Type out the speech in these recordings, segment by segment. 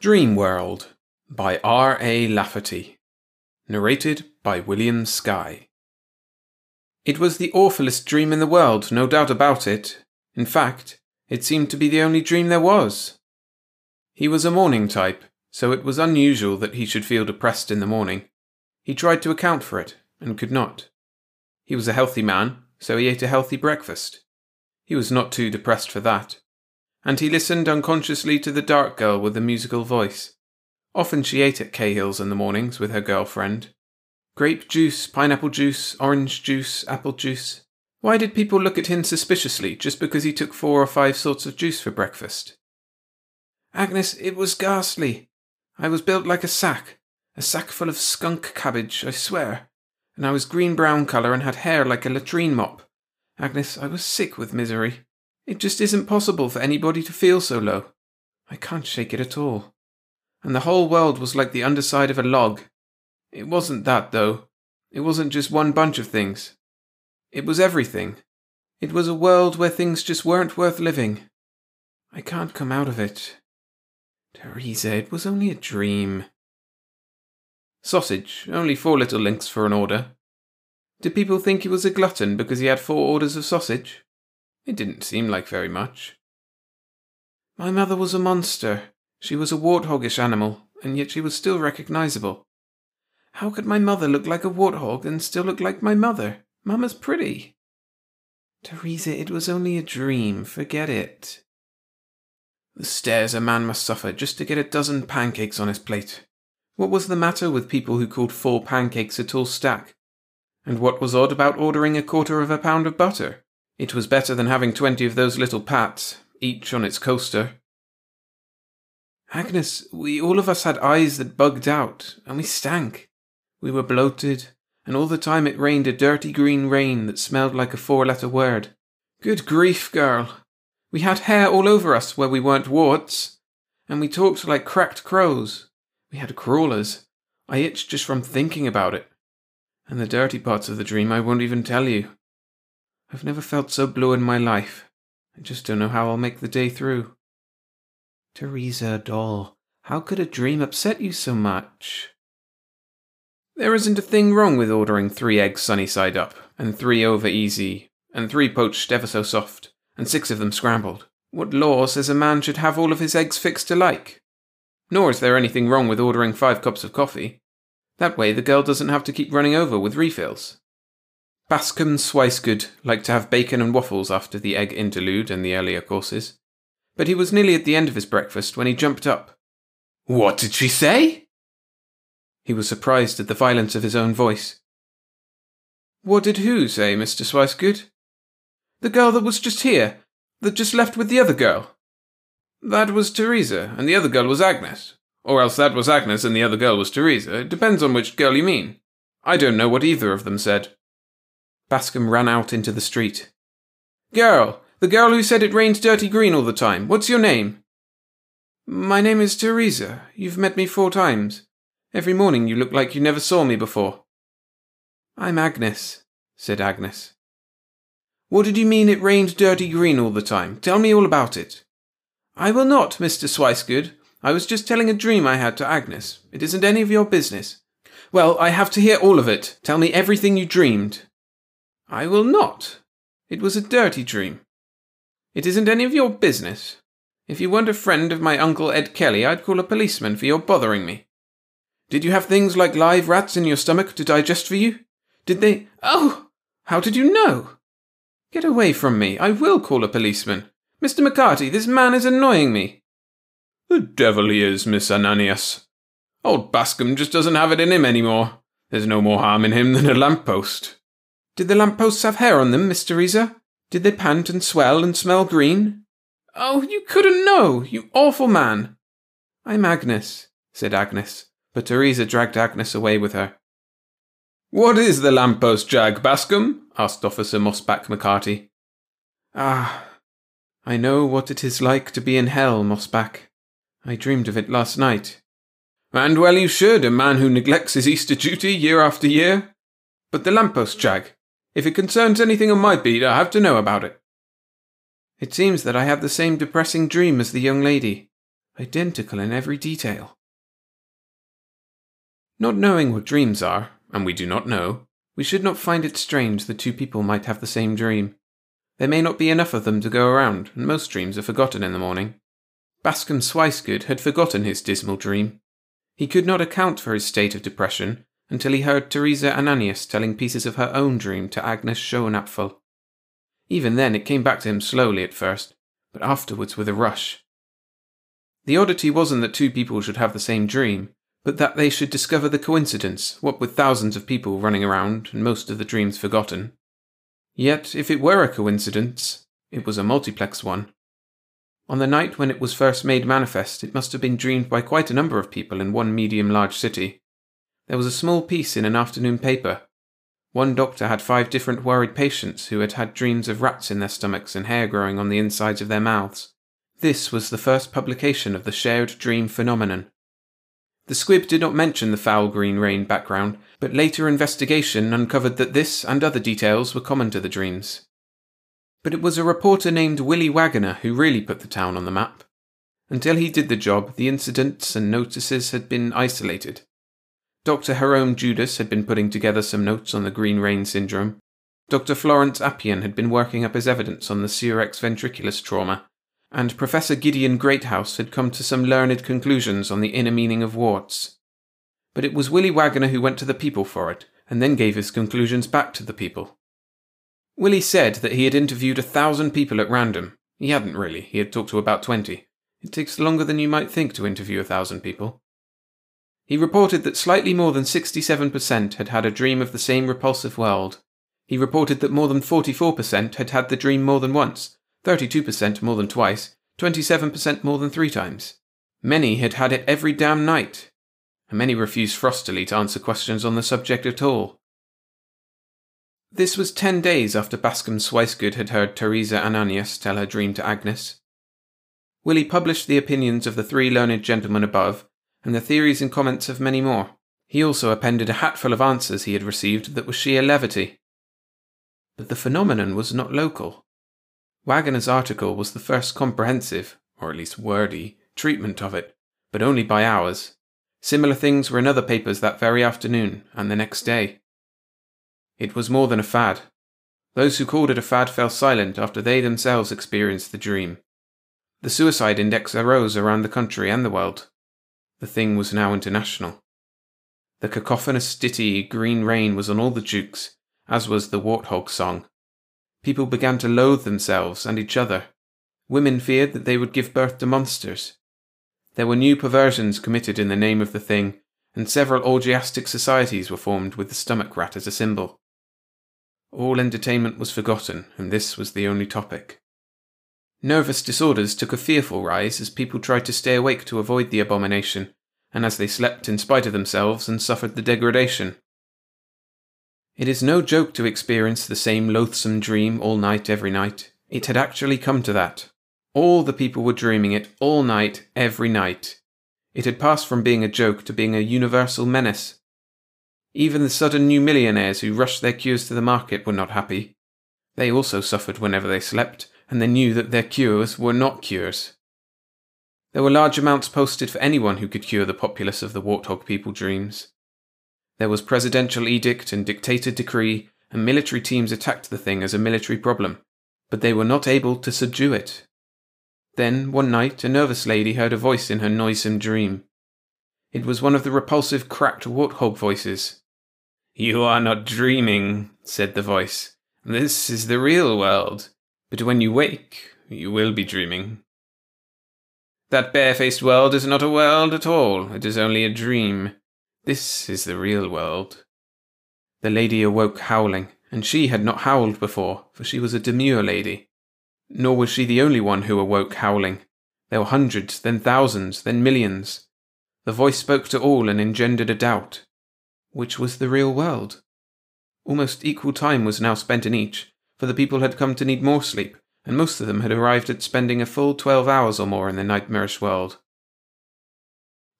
Dream World by R. A. Lafferty, narrated by William Skye. It was the awfulest dream in the world, no doubt about it. In fact, it seemed to be the only dream there was. He was a morning type, so it was unusual that he should feel depressed in the morning. He tried to account for it, and could not. He was a healthy man, so he ate a healthy breakfast. He was not too depressed for that. And he listened unconsciously to the dark girl with the musical voice. Often she ate at Cahill's in the mornings with her girlfriend. Grape juice, pineapple juice, orange juice, apple juice. Why did people look at him suspiciously just because he took 4 or 5 sorts of juice for breakfast? Agnes, it was ghastly. I was built like a sack full of skunk cabbage, I swear. And I was green-brown colour and had hair like a latrine mop. Agnes, I was sick with misery. It just isn't possible for anybody to feel so low. I can't shake it at all. And the whole world was like the underside of a log. It wasn't that, though. It wasn't just one bunch of things. It was everything. It was a world where things just weren't worth living. I can't come out of it. Teresa, it was only a dream. Sausage, only 4 little links for an order. Did people think he was a glutton because he had 4 orders of sausage? It didn't seem like very much. My mother was a monster. She was a warthogish animal, and yet she was still recognisable. How could my mother look like a warthog and still look like my mother? Mama's pretty. Teresa, it was only a dream. Forget it. The stares a man must suffer just to get a dozen pancakes on his plate. What was the matter with people who called 4 pancakes a tall stack? And what was odd about ordering a quarter of a pound of butter? It was better than having 20 of those little pats, each on its coaster. Agnes, we all of us had eyes that bugged out, and we stank. We were bloated, and all the time it rained a dirty green rain that smelled like a 4-letter word. Good grief, girl. We had hair all over us where we weren't warts, and we talked like cracked crows. We had crawlers. I itched just from thinking about it. And the dirty parts of the dream I won't even tell you. I've never felt so blue in my life. I just don't know how I'll make the day through. Teresa, doll, how could a dream upset you so much? There isn't a thing wrong with ordering 3 eggs sunny side up, and 3 over easy, and 3 poached ever so soft, and 6 of them scrambled. What law says a man should have all of his eggs fixed alike? Nor is there anything wrong with ordering 5 cups of coffee. That way the girl doesn't have to keep running over with refills. Bascom Swicegood liked to have bacon and waffles after the egg interlude and the earlier courses, but he was nearly at the end of his breakfast when he jumped up. What did she say? He was surprised at the violence of his own voice. What did who say, Mr. Swicegood? The girl that was just here, that just left with the other girl. That was Teresa, and the other girl was Agnes. Or else that was Agnes and the other girl was Teresa. It depends on which girl you mean. I don't know what either of them said. Bascom ran out into the street. Girl! The girl who said it rained dirty green all the time. What's your name? My name is Teresa. You've met me 4 times. Every morning you look like you never saw me before. I'm Agnes, said Agnes. What did you mean it rained dirty green all the time? Tell me all about it. I will not, Mr. Swicegood. I was just telling a dream I had to Agnes. It isn't any of your business. Well, I have to hear all of it. Tell me everything you dreamed. I will not. It was a dirty dream. It isn't any of your business. If you weren't a friend of my uncle Ed Kelly, I'd call a policeman for your bothering me. Did you have things like live rats in your stomach to digest for you? Did they— Oh! How did you know? Get away from me. I will call a policeman. Mr. McCarty, this man is annoying me. The devil he is, Miss Ananias. Old Bascom just doesn't have it in him anymore. There's no more harm in him than a lamppost. Did the lampposts have hair on them, Miss Teresa? Did they pant and swell and smell green? Oh, you couldn't know, you awful man! I'm Agnes, said Agnes, but Teresa dragged Agnes away with her. What is the lamppost jag, Bascom? Asked Officer Mossback McCarty. Ah, I know what it is like to be in hell, Mossback. I dreamed of it last night. And well you should, a man who neglects his Easter duty year after year. But the lamppost jag. If it concerns anything on my beat, I have to know about it. It seems that I had the same depressing dream as the young lady. identical in every detail. Not knowing what dreams are, and we do not know, we should not find it strange that two people might have the same dream. There may not be enough of them to go around, and most dreams are forgotten in the morning. Bascom Swicegood had forgotten his dismal dream. He could not account for his state of depression until he heard Teresa Ananias telling pieces of her own dream to Agnes Schoenapfel. Even then it came back to him slowly at first, but afterwards with a rush. The oddity wasn't that two people should have the same dream, but that they should discover the coincidence, what with thousands of people running around and most of the dreams forgotten. Yet, if it were a coincidence, it was a multiplex one. On the night when it was first made manifest, it must have been dreamed by quite a number of people in one medium-large city. There was a small piece in an afternoon paper. One doctor had 5 different worried patients who had had dreams of rats in their stomachs and hair growing on the insides of their mouths. This was the first publication of the shared dream phenomenon. The squib did not mention the foul green rain background, but later investigation uncovered that this and other details were common to the dreams. But it was a reporter named Willie Waggoner who really put the town on the map. Until he did the job, the incidents and notices had been isolated. Dr. Harome Judas had been putting together some notes on the Green Rain Syndrome. Dr. Florence Appian had been working up his evidence on the Curex ventriculus trauma. And Professor Gideon Greathouse had come to some learned conclusions on the inner meaning of warts. But it was Willie Waggoner who went to the people for it, and then gave his conclusions back to the people. Willie said that he had interviewed 1,000 people at random. He hadn't really, he had talked to about 20. It takes longer than you might think to interview 1,000 people. He reported that slightly more than 67% had had a dream of the same repulsive world. He reported that more than 44% had had the dream more than once, 32% more than twice, 27% more than 3 times. Many had had it every damn night, and many refused frostily to answer questions on the subject at all. This was 10 days after Bascom Swicegood had heard Teresa Ananias tell her dream to Agnes. Willie published the opinions of the 3 learned gentlemen above, and the theories and comments of many more. He also appended a hatful of answers he had received that was sheer levity. But the phenomenon was not local. Waggoner's article was the first comprehensive, or at least wordy, treatment of it, but only by hours. Similar things were in other papers that very afternoon and the next day. It was more than a fad. Those who called it a fad fell silent after they themselves experienced the dream. The suicide index arose around the country and the world. The thing was now international. The cacophonous ditty Green Rain was on all the jukes, as was the warthog song. People began to loathe themselves and each other. Women feared that they would give birth to monsters. There were new perversions committed in the name of the thing, and several orgiastic societies were formed with the stomach rat as a symbol. All entertainment was forgotten, and this was the only topic. Nervous disorders took a fearful rise as people tried to stay awake to avoid the abomination, and as they slept in spite of themselves and suffered the degradation. It is no joke to experience the same loathsome dream all night, every night. It had actually come to that. All the people were dreaming it all night, every night. It had passed from being a joke to being a universal menace. Even the sudden new millionaires who rushed their cures to the market were not happy. They also suffered whenever they slept, and they knew that their cures were not cures. There were large amounts posted for anyone who could cure the populace of the warthog people dreams. There was presidential edict and dictator decree, and military teams attacked the thing as a military problem, but they were not able to subdue it. Then, one night, a nervous lady heard a voice in her noisome dream. It was one of the repulsive, cracked warthog voices. "You are not dreaming," said the voice. "This is the real world. But when you wake, you will be dreaming. That barefaced world is not a world at all. It is only a dream. This is the real world." The lady awoke howling, and she had not howled before, for she was a demure lady. Nor was she the only one who awoke howling. There were hundreds, then thousands, then millions. The voice spoke to all and engendered a doubt. Which was the real world? Almost equal time was now spent in each, for the people had come to need more sleep, and most of them had arrived at spending a full 12 hours or more in the nightmarish world.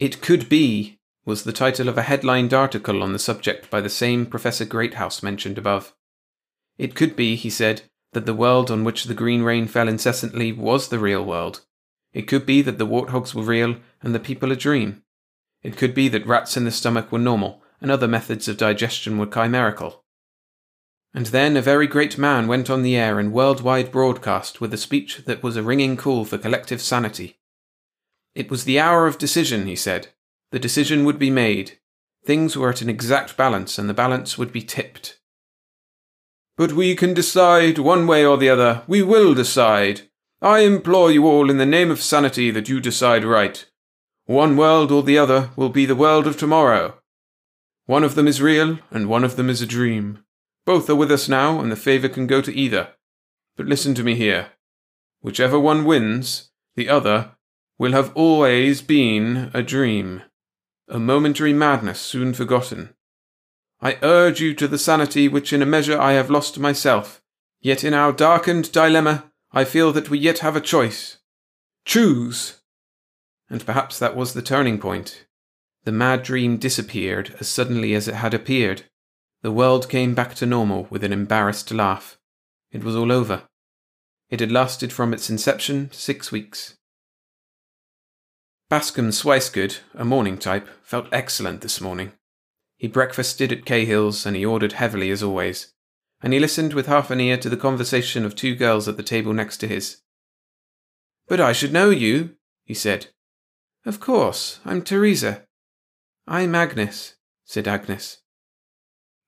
"It Could Be" was the title of a headlined article on the subject by the same Professor Greathouse mentioned above. It could be, he said, that the world on which the green rain fell incessantly was the real world. It could be that the warthogs were real and the people a dream. It could be that rats in the stomach were normal and other methods of digestion were chimerical. And then a very great man went on the air in worldwide broadcast with a speech that was a ringing call for collective sanity. It was the hour of decision, he said. The decision would be made. Things were at an exact balance and the balance would be tipped. But we can decide one way or the other. We will decide. I implore you all in the name of sanity that you decide right. One world or the other will be the world of tomorrow. One of them is real and one of them is a dream. Both are with us now and the favour can go to either. But listen to me here. Whichever one wins, the other will have always been a dream. A momentary madness soon forgotten. I urge you to the sanity which in a measure I have lost myself, yet in our darkened dilemma I feel that we yet have a choice. Choose! And perhaps that was the turning point. The mad dream disappeared as suddenly as it had appeared. The world came back to normal with an embarrassed laugh. It was all over. It had lasted from its inception 6 weeks. Bascom Swicegood, a morning type, felt excellent this morning. He breakfasted at Cahill's, and he ordered heavily as always, and he listened with half an ear to the conversation of two girls at the table next to his. "But I should know you," he said. "Of course, I'm Teresa." "I'm Agnes," said Agnes.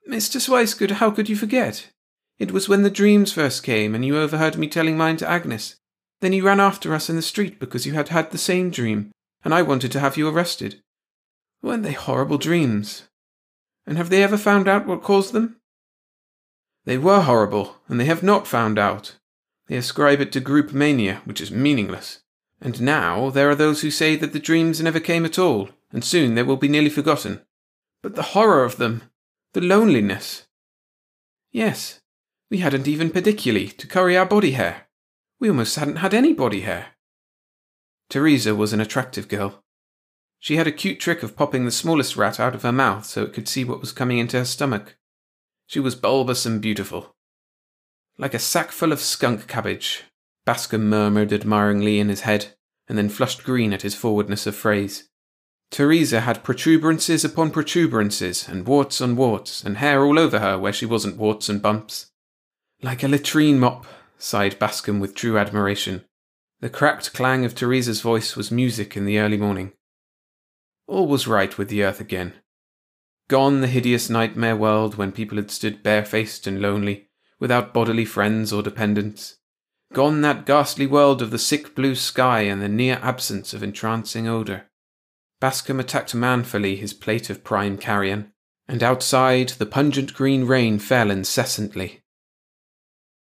"Mr. Swicegood, how could you forget? It was when the dreams first came, and you overheard me telling mine to Agnes. Then you ran after us in the street because you had had the same dream, and I wanted to have you arrested. Weren't they horrible dreams? And have they ever found out what caused them?" "They were horrible, and they have not found out. They ascribe it to group mania, which is meaningless. And now there are those who say that the dreams never came at all, and soon they will be nearly forgotten. But the horror of them, the loneliness. Yes, we hadn't even pediculi to curry our body hair. We almost hadn't had any body hair." Teresa was an attractive girl. She had a cute trick of popping the smallest rat out of her mouth so it could see what was coming into her stomach. She was bulbous and beautiful. "Like a sack full of skunk cabbage," Bascom murmured admiringly in his head, and then flushed green at his forwardness of phrase. Teresa had protuberances upon protuberances, and warts on warts, and hair all over her where she wasn't warts and bumps. "Like a latrine mop," sighed Bascom with true admiration. The cracked clang of Teresa's voice was music in the early morning. All was right with the earth again. Gone the hideous nightmare world when people had stood barefaced and lonely, without bodily friends or dependents. Gone that ghastly world of the sick blue sky and the near absence of entrancing odour. Bascom attacked manfully his plate of prime carrion, and outside the pungent green rain fell incessantly.